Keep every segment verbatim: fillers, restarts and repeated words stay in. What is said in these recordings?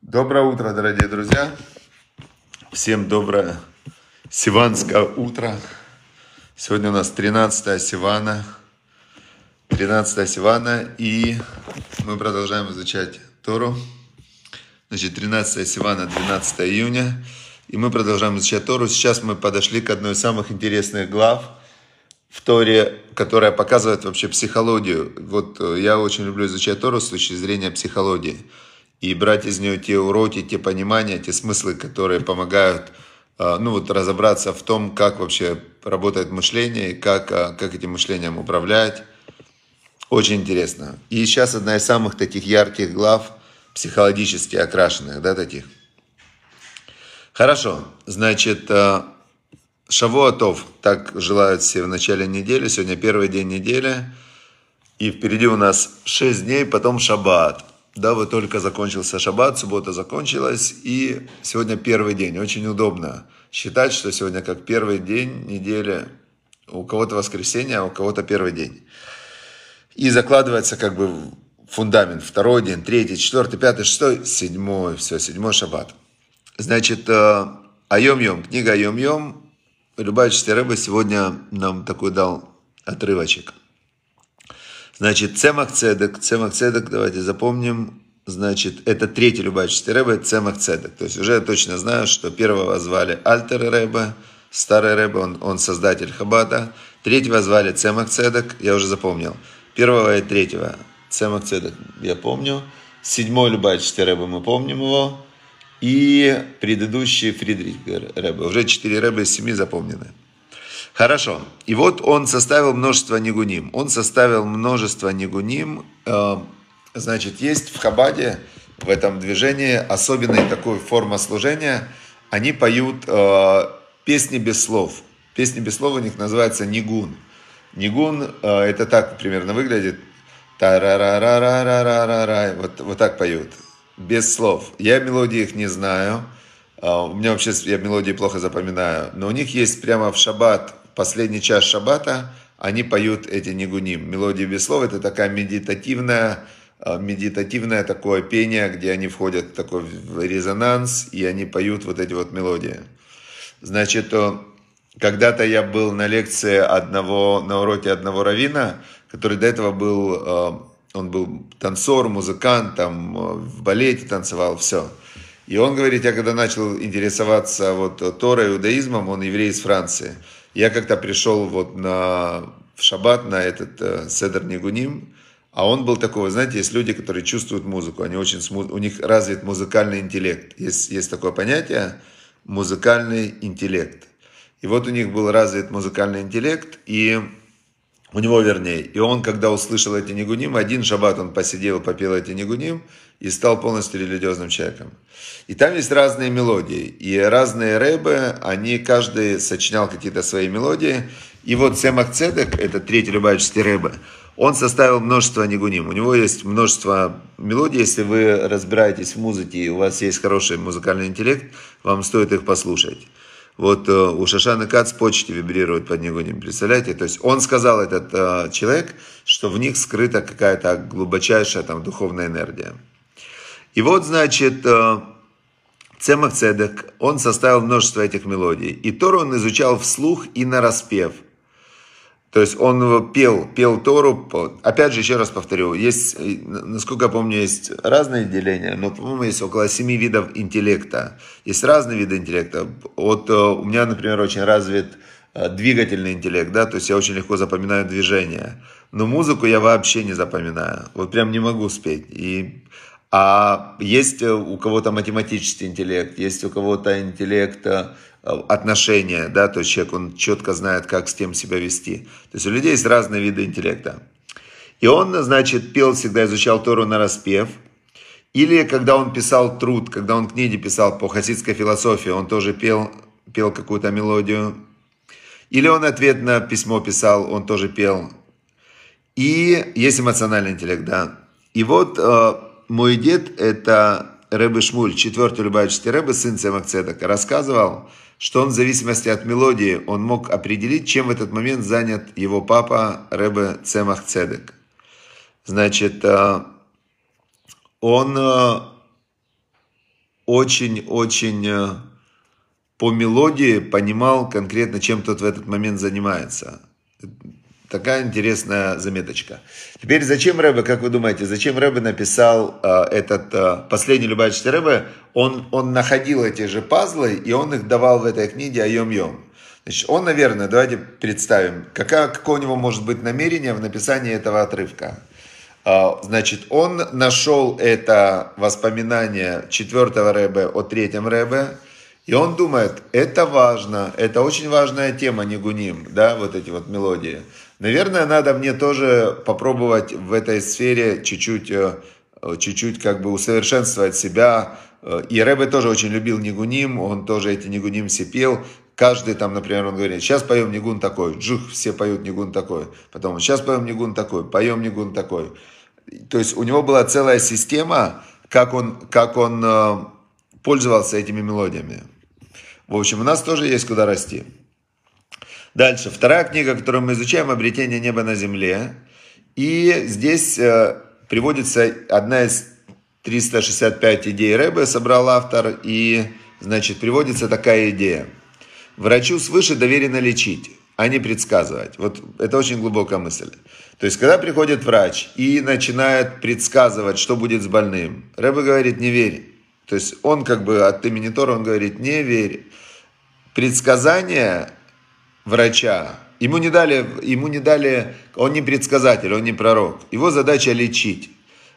Доброе утро, дорогие друзья. Всем доброе сиванское утро. Сегодня у нас тринадцатое сивана. тринадцатое сивана, и мы продолжаем изучать Тору. Значит, тринадцатое сивана, двенадцатое июня. И мы продолжаем изучать Тору. Сейчас мы подошли к одной из самых интересных глав в Торе, которая показывает вообще психологию. Вот я очень люблю изучать Тору с точки зрения психологии. И брать из нее те уроки, те понимания, те смыслы, которые помогают ну, вот, разобраться в том, как вообще работает мышление, и как, как этим мышлением управлять. Очень интересно. И сейчас одна из самых таких ярких глав, психологически окрашенных, да, таких. Хорошо, значит, Шавуатов, так желают все в начале недели, сегодня первый день недели, и впереди у нас шесть дней, потом шаббат. Да, вот только закончился шаббат, суббота закончилась, и сегодня первый день. Очень удобно считать, что сегодня как первый день недели. У кого-то воскресенье, а у кого-то первый день. И закладывается как бы фундамент. Второй день, третий, четвертый, пятый, шестой, седьмой. Все, седьмой шаббат. Значит, Айом-Йом, книга Айом-Йом. Любавичский Ребе сегодня нам такой дал отрывочек. Значит, Цемах Цедек, Цемах Цедек, давайте запомним, значит, это третий Любавичский Ребе, Цемах Цедек. То есть уже я точно знаю, что первого звали Альтер Ребе, старый Ребе, он, он создатель Хаббата. Третьего звали Цемах Цедек, я уже запомнил. Первого и третьего Цемах Цедек я помню. Седьмой Любавичский Ребе, мы помним его. И предыдущий Фридрих Ребе, уже четыре Ребе из семи запомнены. Хорошо. И вот он составил множество нигуним. Он составил множество нигуним. Значит, есть в Хабаде, в этом движении, особенная такая форма служения. Они поют песни без слов. Песни без слов у них называется нигун. Нигун, это так примерно выглядит. Та-ра-ра-ра-ра-ра-ра-ра. Вот, вот так поют. Без слов. Я мелодии их не знаю. У меня вообще, я мелодии плохо запоминаю. Но у них есть прямо в шаббат, в последний час шаббата, они поют эти нигуним. Мелодии без слов. Это такая медитативная, медитативное такое пение, где они входят в такой резонанс, и они поют вот эти вот мелодии. Значит, когда-то я был на лекции одного, на уроке одного раввина, который до этого был... Он был танцор, музыкант, там в балете танцевал, все. И он говорит, я когда начал интересоваться вот Торой, иудаизмом, он еврей из Франции. Я как-то пришел вот на, в шаббат на этот э, Седер Нигуним, а он был такой, знаете, есть люди, которые чувствуют музыку, они очень, у них развит музыкальный интеллект. Есть, есть такое понятие музыкальный интеллект. И вот у них был развит музыкальный интеллект, и... У него, вернее, и он, когда услышал эти нигуним, один шаббат он посидел, попел эти нигуним и стал полностью религиозным человеком. И там есть разные мелодии, и разные ребе, они, каждый сочинял какие-то свои мелодии. И вот Цемах Цедек, это третий любавичский ребе, он составил множество нигуним. У него есть множество мелодий, если вы разбираетесь в музыке, и у вас есть хороший музыкальный интеллект, вам стоит их послушать. Вот у Шашаны Кац почки вибрируют под нигуним, представляете? То есть он сказал, этот э, человек, что в них скрыта какая-то глубочайшая там духовная энергия. И вот, значит, э, Цемах Цедек, он составил множество этих мелодий. И Тору он изучал вслух и нараспев. То есть он пел, пел Тору. Опять же, еще раз повторю, есть, насколько я помню, есть разные деления, но, по-моему, есть около семи видов интеллекта. Есть разные виды интеллекта. Вот у меня, например, очень развит двигательный интеллект, да, то есть я очень легко запоминаю движения. Но музыку я вообще не запоминаю. Вот прям не могу спеть. И... А есть у кого-то математический интеллект, есть у кого-то интеллект отношения, да, то есть человек, он четко знает, как с тем себя вести. То есть у людей есть разные виды интеллекта. И он, значит, пел всегда, изучал Тору нараспев. Или когда он писал труд, когда он книги писал по хасидской философии, он тоже пел, пел какую-то мелодию. Или он ответ на письмо писал, он тоже пел. И есть эмоциональный интеллект, да. И вот... Мой дед, это Ребе Шмуль, четвертый любавичский Ребе, сын Цемах Цедека, рассказывал, что он в зависимости от мелодии, он мог определить, чем в этот момент занят его папа Ребе Цемах Цедек. Значит, он очень-очень по мелодии понимал конкретно, чем тот в этот момент занимается. Такая интересная заметочка. Теперь, зачем Рэбе, как вы думаете, зачем Рэбе написал э, этот э, «Последний Любавичский Рэбе»? Он, он находил эти же пазлы, и он их давал в этой книге «Айом-Йом». Значит, он, наверное, давайте представим, какая, какое у него может быть намерение в написании этого отрывка. Э, значит, он нашел это воспоминание четвертого Рэбе о третьем Рэбе, и он думает, это важно, это очень важная тема нигуним, да, вот эти вот мелодии. Наверное, надо мне тоже попробовать в этой сфере чуть-чуть, чуть-чуть как бы усовершенствовать себя. И Рэбе тоже очень любил нигуним, он тоже эти нигуним все пел. Каждый там, например, он говорит, сейчас поем нигун такой, джух, все поют нигун такой. Потом, сейчас поем нигун такой, поем нигун такой. То есть у него была целая система, как он, как он пользовался этими мелодиями. В общем, у нас тоже есть куда расти. Дальше, вторая книга, которую мы изучаем, «Обретение неба на земле». И здесь э, приводится одна из триста шестьдесят пять идей Рэбе, собрал автор, и, значит, приводится такая идея. Врачу свыше доверено лечить, а не предсказывать. Вот это очень глубокая мысль. То есть, когда приходит врач и начинает предсказывать, что будет с больным, Рэбе говорит, не верь. То есть, он как бы от имени Тора, он говорит, не верь. Предсказание врача. Ему не дали, ему не дали, он не предсказатель, он не пророк. Его задача лечить.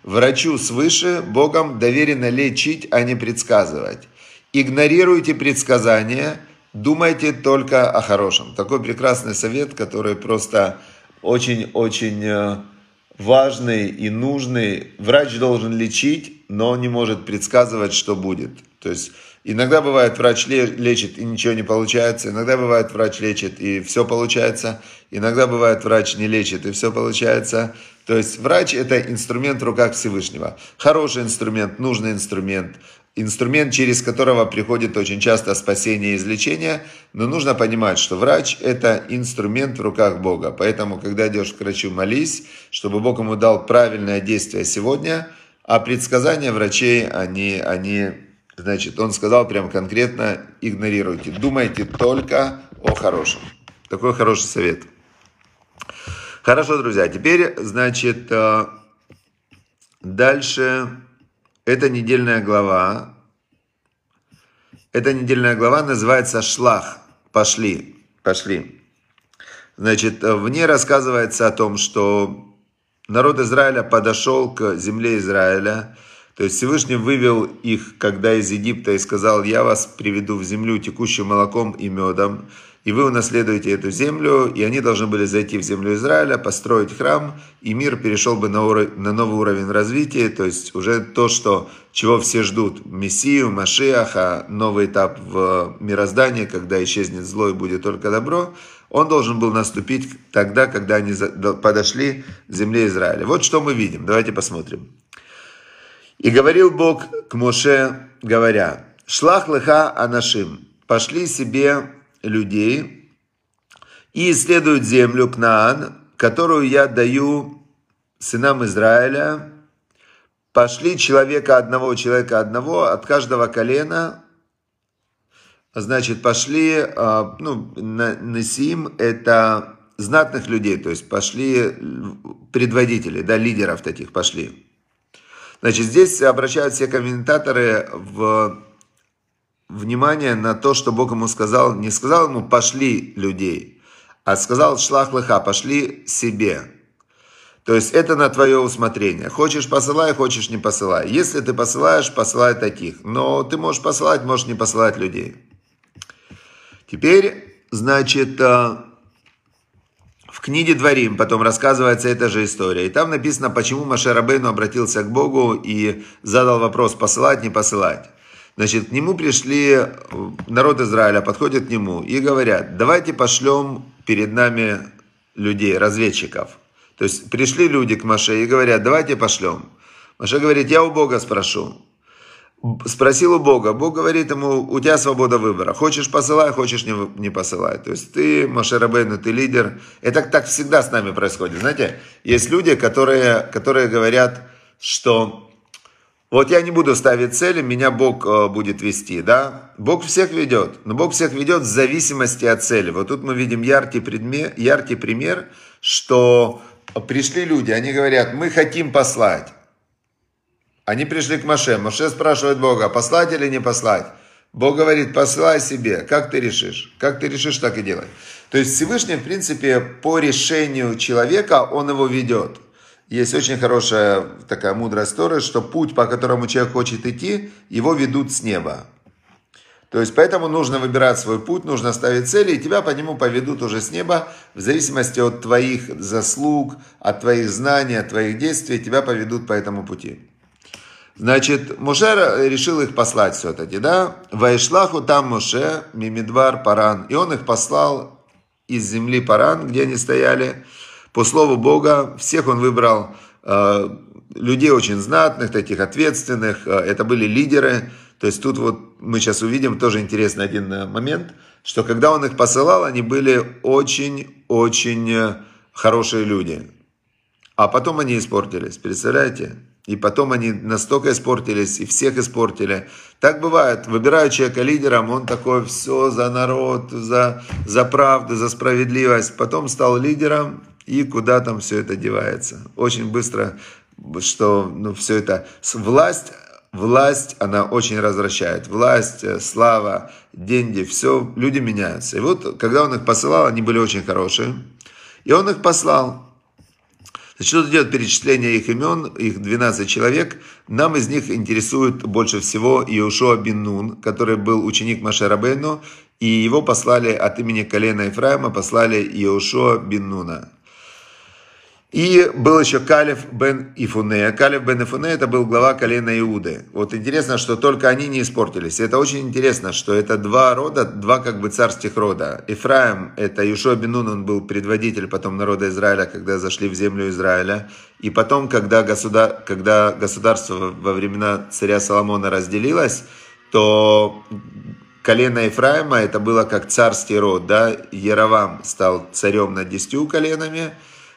Врачу свыше, Богом доверено лечить, а не предсказывать. Игнорируйте предсказания, думайте только о хорошем. Такой прекрасный совет, который просто очень-очень важный и нужный. Врач должен лечить, но не может предсказывать, что будет. То есть, иногда бывает, врач лечит и ничего не получается. Иногда бывает, врач лечит и все получается. Иногда бывает, врач не лечит и все получается. То есть врач – это инструмент в руках Всевышнего. Хороший инструмент, нужный инструмент. Инструмент, через которого приходит очень часто спасение и излечение. Но нужно понимать, что врач – это инструмент в руках Бога. Поэтому, когда идешь к врачу, молись, чтобы Бог ему дал правильное действие сегодня. А предсказания врачей, они... они Значит, он сказал прям конкретно, игнорируйте, думайте только о хорошем. Такой хороший совет. Хорошо, друзья, теперь, значит, дальше, это недельная глава. Эта недельная глава называется «Шлах». Пошли, пошли. Значит, в ней рассказывается о том, что народ Израиля подошел к земле Израиля. То есть Всевышний вывел их, когда из Египта, и сказал, я вас приведу в землю, текущую молоком и медом, и вы унаследуете эту землю, и они должны были зайти в землю Израиля, построить храм, и мир перешел бы на, уров... на новый уровень развития, то есть уже то, что, чего все ждут, Мессию, Машиаха, новый этап в мироздании, когда исчезнет зло и будет только добро, он должен был наступить тогда, когда они подошли к земле Израиля. Вот что мы видим, давайте посмотрим. И говорил Бог к Моше, говоря, «Шлах леха анашим, пошли себе людей и исследуют землю Кнаан, которую я даю сынам Израиля, пошли человека одного, человека одного, от каждого колена». Значит, пошли, ну, Несим, это знатных людей, то есть пошли предводители, да, лидеров таких пошли. Значит, здесь обращают все комментаторы в внимание на то, что Бог ему сказал. Не сказал ему «пошли людей», а сказал «шлах леха», «пошли себе». То есть это на твое усмотрение. Хочешь – посылай, хочешь – не посылай. Если ты посылаешь, посылай таких. Но ты можешь посылать, можешь не посылать людей. Теперь, значит... В книге «Дворим» потом рассказывается эта же история. И там написано, почему Моше Рабейну обратился к Богу и задал вопрос, посылать, не посылать. Значит, к нему пришли, народ Израиля подходит к нему и говорят, давайте пошлем перед нами людей, разведчиков. То есть пришли люди к Моше и говорят, давайте пошлем. Моше говорит, я у Бога спрошу. Спросил у Бога. Бог говорит ему, у тебя свобода выбора. Хочешь посылай, хочешь не, не посылай. То есть ты, Моше Рабейну, ты лидер. Это так всегда с нами происходит. Знаете, есть люди, которые, которые говорят, что Вот я не буду ставить цели, меня Бог будет вести, да? Бог всех ведет, но Бог всех ведет в зависимости от цели. Вот тут мы видим яркий, предмет, яркий пример, что пришли люди, они говорят, мы хотим послать. Они пришли к Моше, Моше спрашивает Бога, послать или не послать? Бог говорит, послай себе, как ты решишь? Как ты решишь, так и делай. То есть Всевышний, в принципе, по решению человека, он его ведет. Есть очень хорошая такая мудрая история, что путь, по которому человек хочет идти, его ведут с неба. То есть, поэтому нужно выбирать свой путь, нужно ставить цели, и тебя по нему поведут уже с неба, в зависимости от твоих заслуг, от твоих знаний, от твоих действий, тебя поведут по этому пути. Значит, Моше решил их послать все-таки, да? «Вайшлаху там Моше, мимидвар паран». И он их послал из земли Паран, где они стояли. По слову Бога, всех он выбрал э, людей очень знатных, таких ответственных. Э, это были лидеры. То есть тут вот мы сейчас увидим тоже интересный один момент, что когда он их посылал, они были очень-очень хорошие люди. А потом они испортились, представляете? И потом они настолько испортились, и всех испортили. Так бывает, выбирают человека лидером, он такой, все за народ, за, за правду, за справедливость. Потом стал лидером. И куда там все это девается? Очень быстро, что ну, все это... Власть, власть, она очень развращает. Власть, слава, деньги, все, люди меняются. И вот, когда он их посылал, они были очень хорошие. И он их послал. Значит, идет перечисление их имен, их двенадцать человек. Нам из них интересует больше всего Иешуа бен Нун, который был ученик Моше Рабейну. И его послали от имени колена Ефраима, послали Иешуа бен Нуна. И был еще Калев бен Ифуне. Калев бен Ифуне это был глава колена Иуды. Вот интересно, что только они не испортились. Это очень интересно, что это два рода, два как бы царских рода. Ифраим, это Иешуа бен Нун, он был предводитель потом народа Израиля, когда зашли в землю Израиля. И потом, когда, государ... когда государство во времена царя Соломона разделилось, то колено Ефраима это было как царский род. Да? Яровам стал царем над десятью коленами.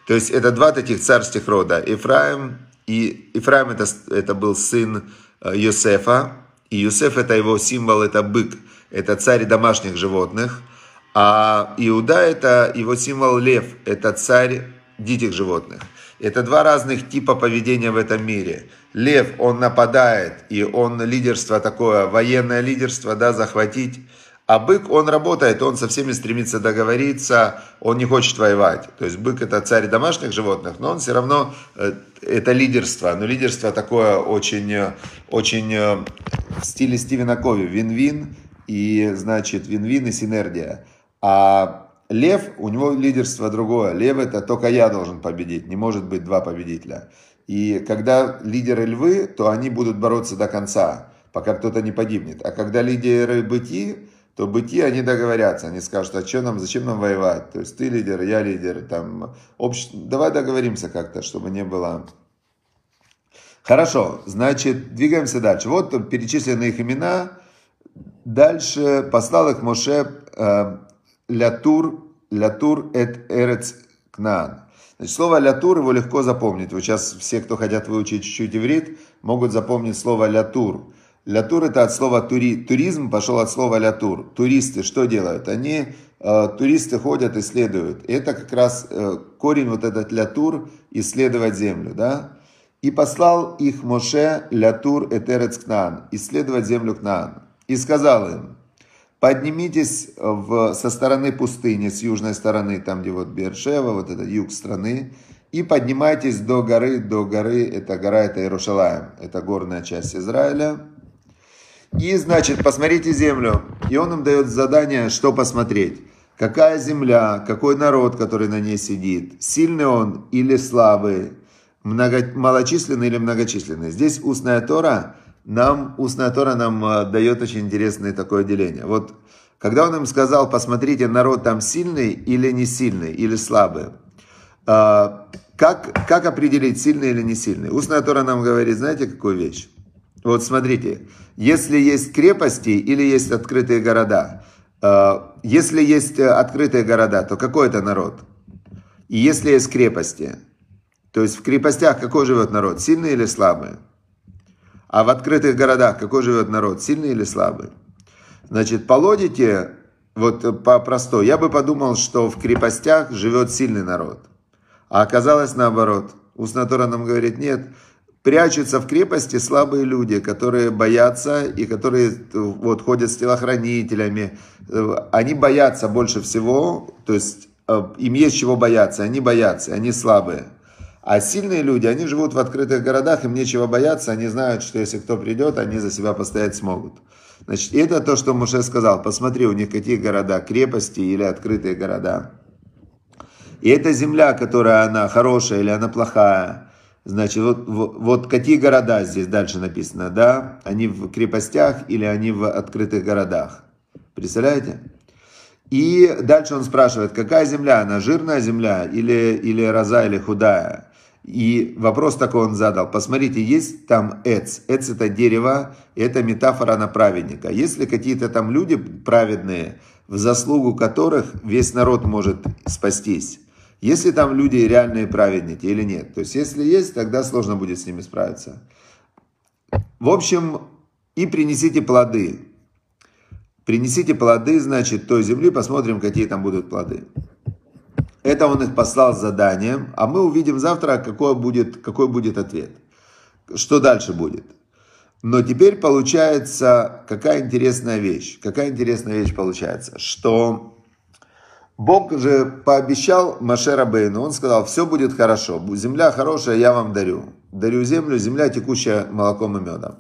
То есть это два таких царских рода. Ефраим, и Ефраим это, это был сын Йосефа, и Йосеф это его символ, это бык, это царь домашних животных. А Иуда это его символ лев, это царь диких животных. Это два разных типа поведения в этом мире. Лев, он нападает, и он лидерство такое, военное лидерство, да, захватить. А бык, он работает, он со всеми стремится договориться, он не хочет воевать. То есть бык это царь домашних животных, но он все равно, это лидерство. Но лидерство такое очень, очень в стиле Стивена Кови, вин-вин, и значит вин-вин и синергия. А лев, у него лидерство другое, лев это только я должен победить, не может быть два победителя. И когда лидеры львы, то они будут бороться до конца, пока кто-то не погибнет. А когда лидеры быки, то быки, они договорятся, они скажут, а что нам, зачем нам воевать, то есть ты лидер, я лидер, там, общ... давай договоримся как-то, чтобы не было. Хорошо, значит, двигаемся дальше. Вот перечислены их имена, дальше послал их Моше э, Лятур, Лятур эт эрец Кнаан. Значит, слово лятур его легко запомнить, вот сейчас все, кто хотят выучить чуть-чуть иврит, могут запомнить слово лятур. Лятур это от слова тури, туризм пошел от слова лятур. Туристы что делают? Они, э, туристы ходят, исследуют. Это как раз э, корень вот этот лятур, исследовать землю, да? И послал их Моше лятур эт эрец Кнаан, исследовать землю Кнаан. И сказал им, поднимитесь в, со стороны пустыни, с южной стороны, там где вот Беэр-Шева, вот это юг страны, и поднимайтесь до горы, до горы, это гора, это Иерушалаим, это горная часть Израиля. И, значит, посмотрите землю. И он им дает задание, что посмотреть. Какая земля, какой народ, который на ней сидит. Сильный он или слабый. Много, малочисленный или многочисленный. Здесь устная Тора нам, устная Тора нам дает очень интересное такое деление. Вот, когда он им сказал, посмотрите, народ там сильный или не сильный, или слабый. Как, как определить, сильный или не сильный? Устная Тора нам говорит, знаете, какую вещь? Вот смотрите, если есть крепости или есть открытые города, если есть открытые города, то какой это народ? И если есть крепости, то есть в крепостях какой живет народ, сильный или слабый? А в открытых городах какой живет народ? Сильный или слабый? Значит, по логике, вот по-простой, я бы подумал, что в крепостях живет сильный народ. А оказалось наоборот. Устная Тора нам говорит, нет, прячутся в крепости слабые люди, которые боятся и которые вот, ходят с телохранителями. Они боятся больше всего, то есть им есть чего бояться, они боятся, они слабые. А сильные люди, они живут в открытых городах, им нечего бояться, они знают, что если кто придет, они за себя постоять смогут. Значит, это то, что Моше сказал, посмотри, у них какие города, крепости или открытые города. И эта земля, которая она хорошая или она плохая, значит, вот, вот какие города здесь дальше написано, да, они в крепостях или они в открытых городах, представляете? И дальше он спрашивает, какая земля, она жирная земля или, или роза, или худая? И вопрос такой он задал, посмотрите, есть там эц, эц это дерево, это метафора на праведника. Есть ли какие-то там люди праведные, в заслугу которых весь народ может спастись? Есть ли там люди реальные праведники или нет? То есть, если есть, тогда сложно будет с ними справиться. В общем, и принесите плоды. Принесите плоды, значит, той земли, посмотрим, какие там будут плоды. Это он их послал с заданием, а мы увидим завтра, какой будет, какой будет ответ, что дальше будет. Но теперь получается, какая интересная вещь, какая интересная вещь получается, что Бог же пообещал Моше Рабейну, он сказал, все будет хорошо, земля хорошая, я вам дарю, дарю землю, земля текущая молоком и медом.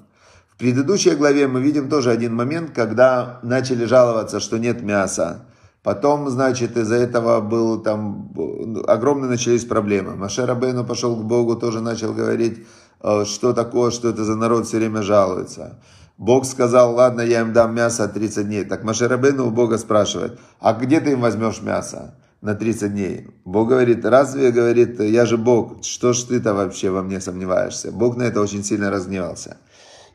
В предыдущей главе мы видим тоже один момент, когда начали жаловаться, что нет мяса. Потом, значит, из-за этого был там огромные начались проблемы. Моше Рабейну пошел к Богу, тоже начал говорить, что такое, что это за народ все время жалуется. Бог сказал, ладно, я им дам мясо тридцать дней. Так Моше Рабейну у Бога спрашивает, а где ты им возьмешь мясо на тридцать дней? Бог говорит, разве, говорит, я же Бог, что ж ты-то вообще во мне сомневаешься? Бог на это очень сильно разгневался.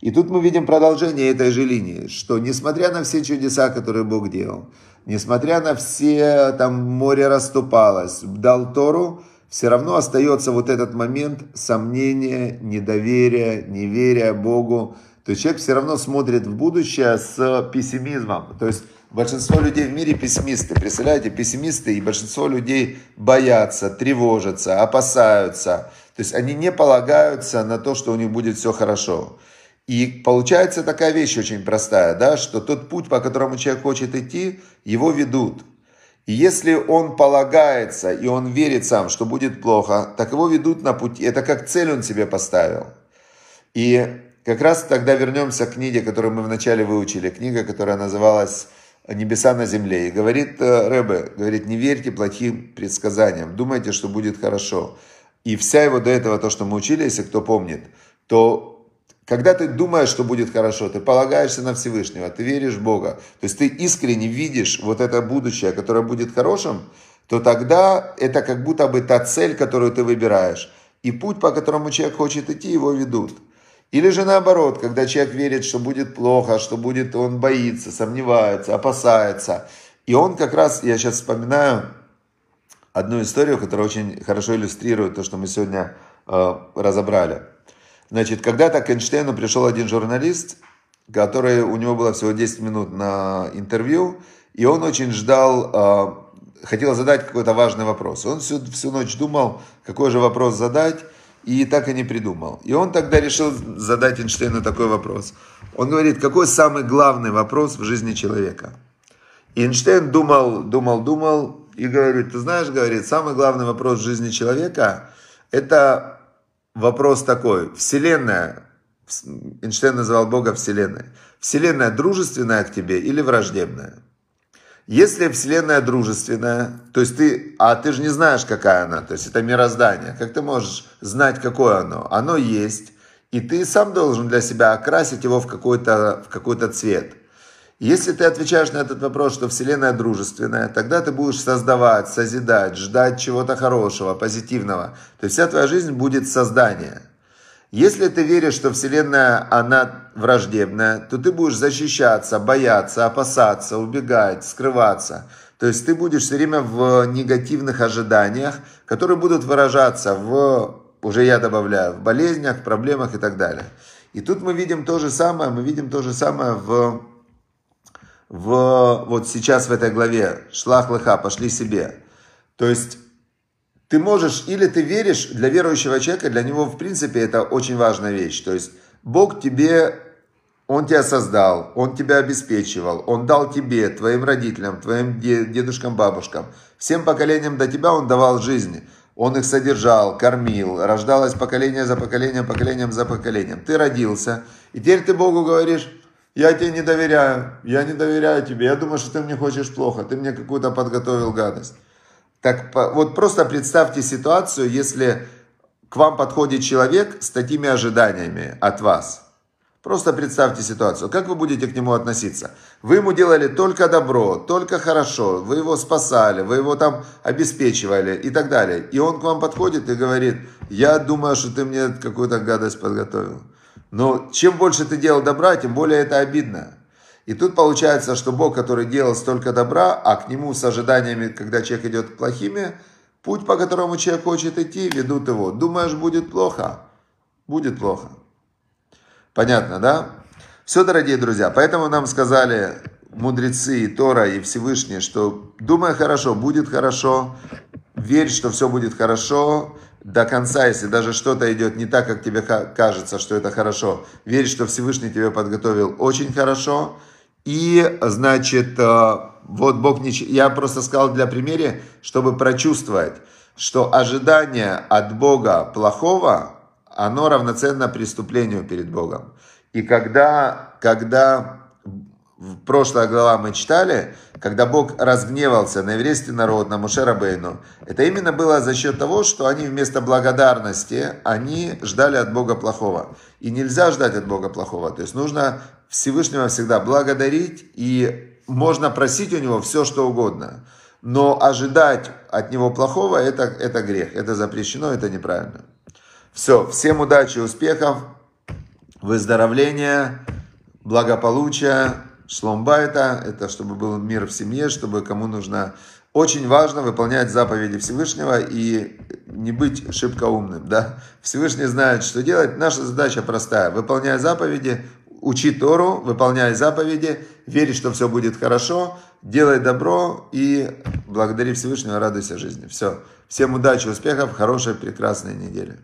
И тут мы видим продолжение этой же линии, что несмотря на все чудеса, которые Бог делал, несмотря на все, там море расступалось, дал Тору, все равно остается вот этот момент сомнения, недоверия, неверия Богу. То есть человек все равно смотрит в будущее с пессимизмом. То есть большинство людей в мире пессимисты, представляете, пессимисты, и большинство людей боятся, тревожатся, опасаются. То есть они не полагаются на то, что у них будет все хорошо. И получается такая вещь очень простая, да, что тот путь, по которому человек хочет идти, его ведут. И если он полагается, и он верит сам, что будет плохо, так его ведут на путь. Это как цель он себе поставил. И как раз тогда вернемся к книге, которую мы вначале выучили. Книга, которая называлась «Небеса на земле». И говорит Ребе, говорит, не верьте плохим предсказаниям, думайте, что будет хорошо. И вся его до этого, то, что мы учили, если кто помнит, то... Когда ты думаешь, что будет хорошо, ты полагаешься на Всевышнего, ты веришь в Бога, то есть ты искренне видишь вот это будущее, которое будет хорошим, то тогда это как будто бы та цель, которую ты выбираешь. И путь, по которому человек хочет идти, его ведут. Или же наоборот, когда человек верит, что будет плохо, что будет, он боится, сомневается, опасается. И он как раз, я сейчас вспоминаю одну историю, которая очень хорошо иллюстрирует то, что мы сегодня э, разобрали. Значит, когда-то к Эйнштейну пришел один журналист, который, у него было всего десять минут на интервью, и он очень ждал, э, хотел задать какой-то важный вопрос. Он всю, всю ночь думал, какой же вопрос задать, и так и не придумал. И он тогда решил задать Эйнштейну такой вопрос. Он говорит, какой самый главный вопрос в жизни человека? И Эйнштейн думал, думал, думал, и говорит, ты знаешь, говорит, самый главный вопрос в жизни человека – это... Вопрос такой, Вселенная, Эйнштейн называл Бога Вселенной, Вселенная дружественная к тебе или враждебная? Если Вселенная дружественная, то есть ты, а ты же не знаешь, какая она, то есть это мироздание, как ты можешь знать, какое оно? Оно есть, и ты сам должен для себя окрасить его в какой-то, в какой-то цвет. Если ты отвечаешь на этот вопрос, что Вселенная дружественная, тогда ты будешь создавать, созидать, ждать чего-то хорошего, позитивного. То есть вся твоя жизнь будет создание. Если ты веришь, что Вселенная, она враждебная, то ты будешь защищаться, бояться, опасаться, убегать, скрываться. То есть ты будешь все время в негативных ожиданиях, которые будут выражаться в, уже я добавляю, в болезнях, проблемах и так далее. И тут мы видим то же самое, мы видим то же самое в, в, вот сейчас в этой главе. Шлах леха, пошли себе. То есть ты можешь, или ты веришь, для верующего человека, для него в принципе это очень важная вещь. То есть Бог тебе, Он тебя создал, Он тебя обеспечивал, Он дал тебе, твоим родителям, твоим дедушкам, бабушкам. Всем поколениям до тебя Он давал жизни. Он их содержал, кормил, рождалось поколение за поколением, поколением за поколением. Ты родился, и теперь ты Богу говоришь, я тебе не доверяю, я не доверяю тебе, я думаю, что ты мне хочешь плохо, ты мне какую-то подготовил гадость. Так вот просто представьте ситуацию, если к вам подходит человек с такими ожиданиями от вас. Просто представьте ситуацию, как вы будете к нему относиться. Вы ему делали только добро, только хорошо, вы его спасали, вы его там обеспечивали и так далее. И он к вам подходит и говорит, я думаю, что ты мне какую-то гадость подготовил. Но чем больше ты делал добра, тем более это обидно. И тут получается, что Бог, который делал столько добра, а к нему с ожиданиями, когда человек идет плохими, путь, по которому человек хочет идти, ведут его. Думаешь, будет плохо? Будет плохо. Понятно, да? Все, дорогие друзья, поэтому нам сказали мудрецы, и Тора, и Всевышний, что думай хорошо, будет хорошо, верь, что все будет хорошо до конца, если даже что-то идет не так, как тебе кажется, что это хорошо. Верь, что Всевышний тебя подготовил очень хорошо. И, значит, вот Бог, не... я просто сказал для примера, чтобы прочувствовать, что ожидание от Бога плохого, оно равноценно преступлению перед Богом. И когда, когда в прошлой главе мы читали, когда Бог разгневался на еврейский народ, на Моше Рабейну, это именно было за счет того, что они вместо благодарности, они ждали от Бога плохого. И нельзя ждать от Бога плохого. То есть нужно Всевышнего всегда благодарить, и можно просить у него все, что угодно. Но ожидать от него плохого, это, это грех, это запрещено, это неправильно. Все, всем удачи, успехов, выздоровления, благополучия, шлом байта, это чтобы был мир в семье, чтобы кому нужно. Очень важно выполнять заповеди Всевышнего и не быть шибко умным, да. Всевышний знает, что делать, наша задача простая, выполняй заповеди, учи Тору, выполняй заповеди, верь, что все будет хорошо, делай добро и благодари Всевышнего, радуйся жизни. Все, всем удачи, успехов, хорошей, прекрасной недели.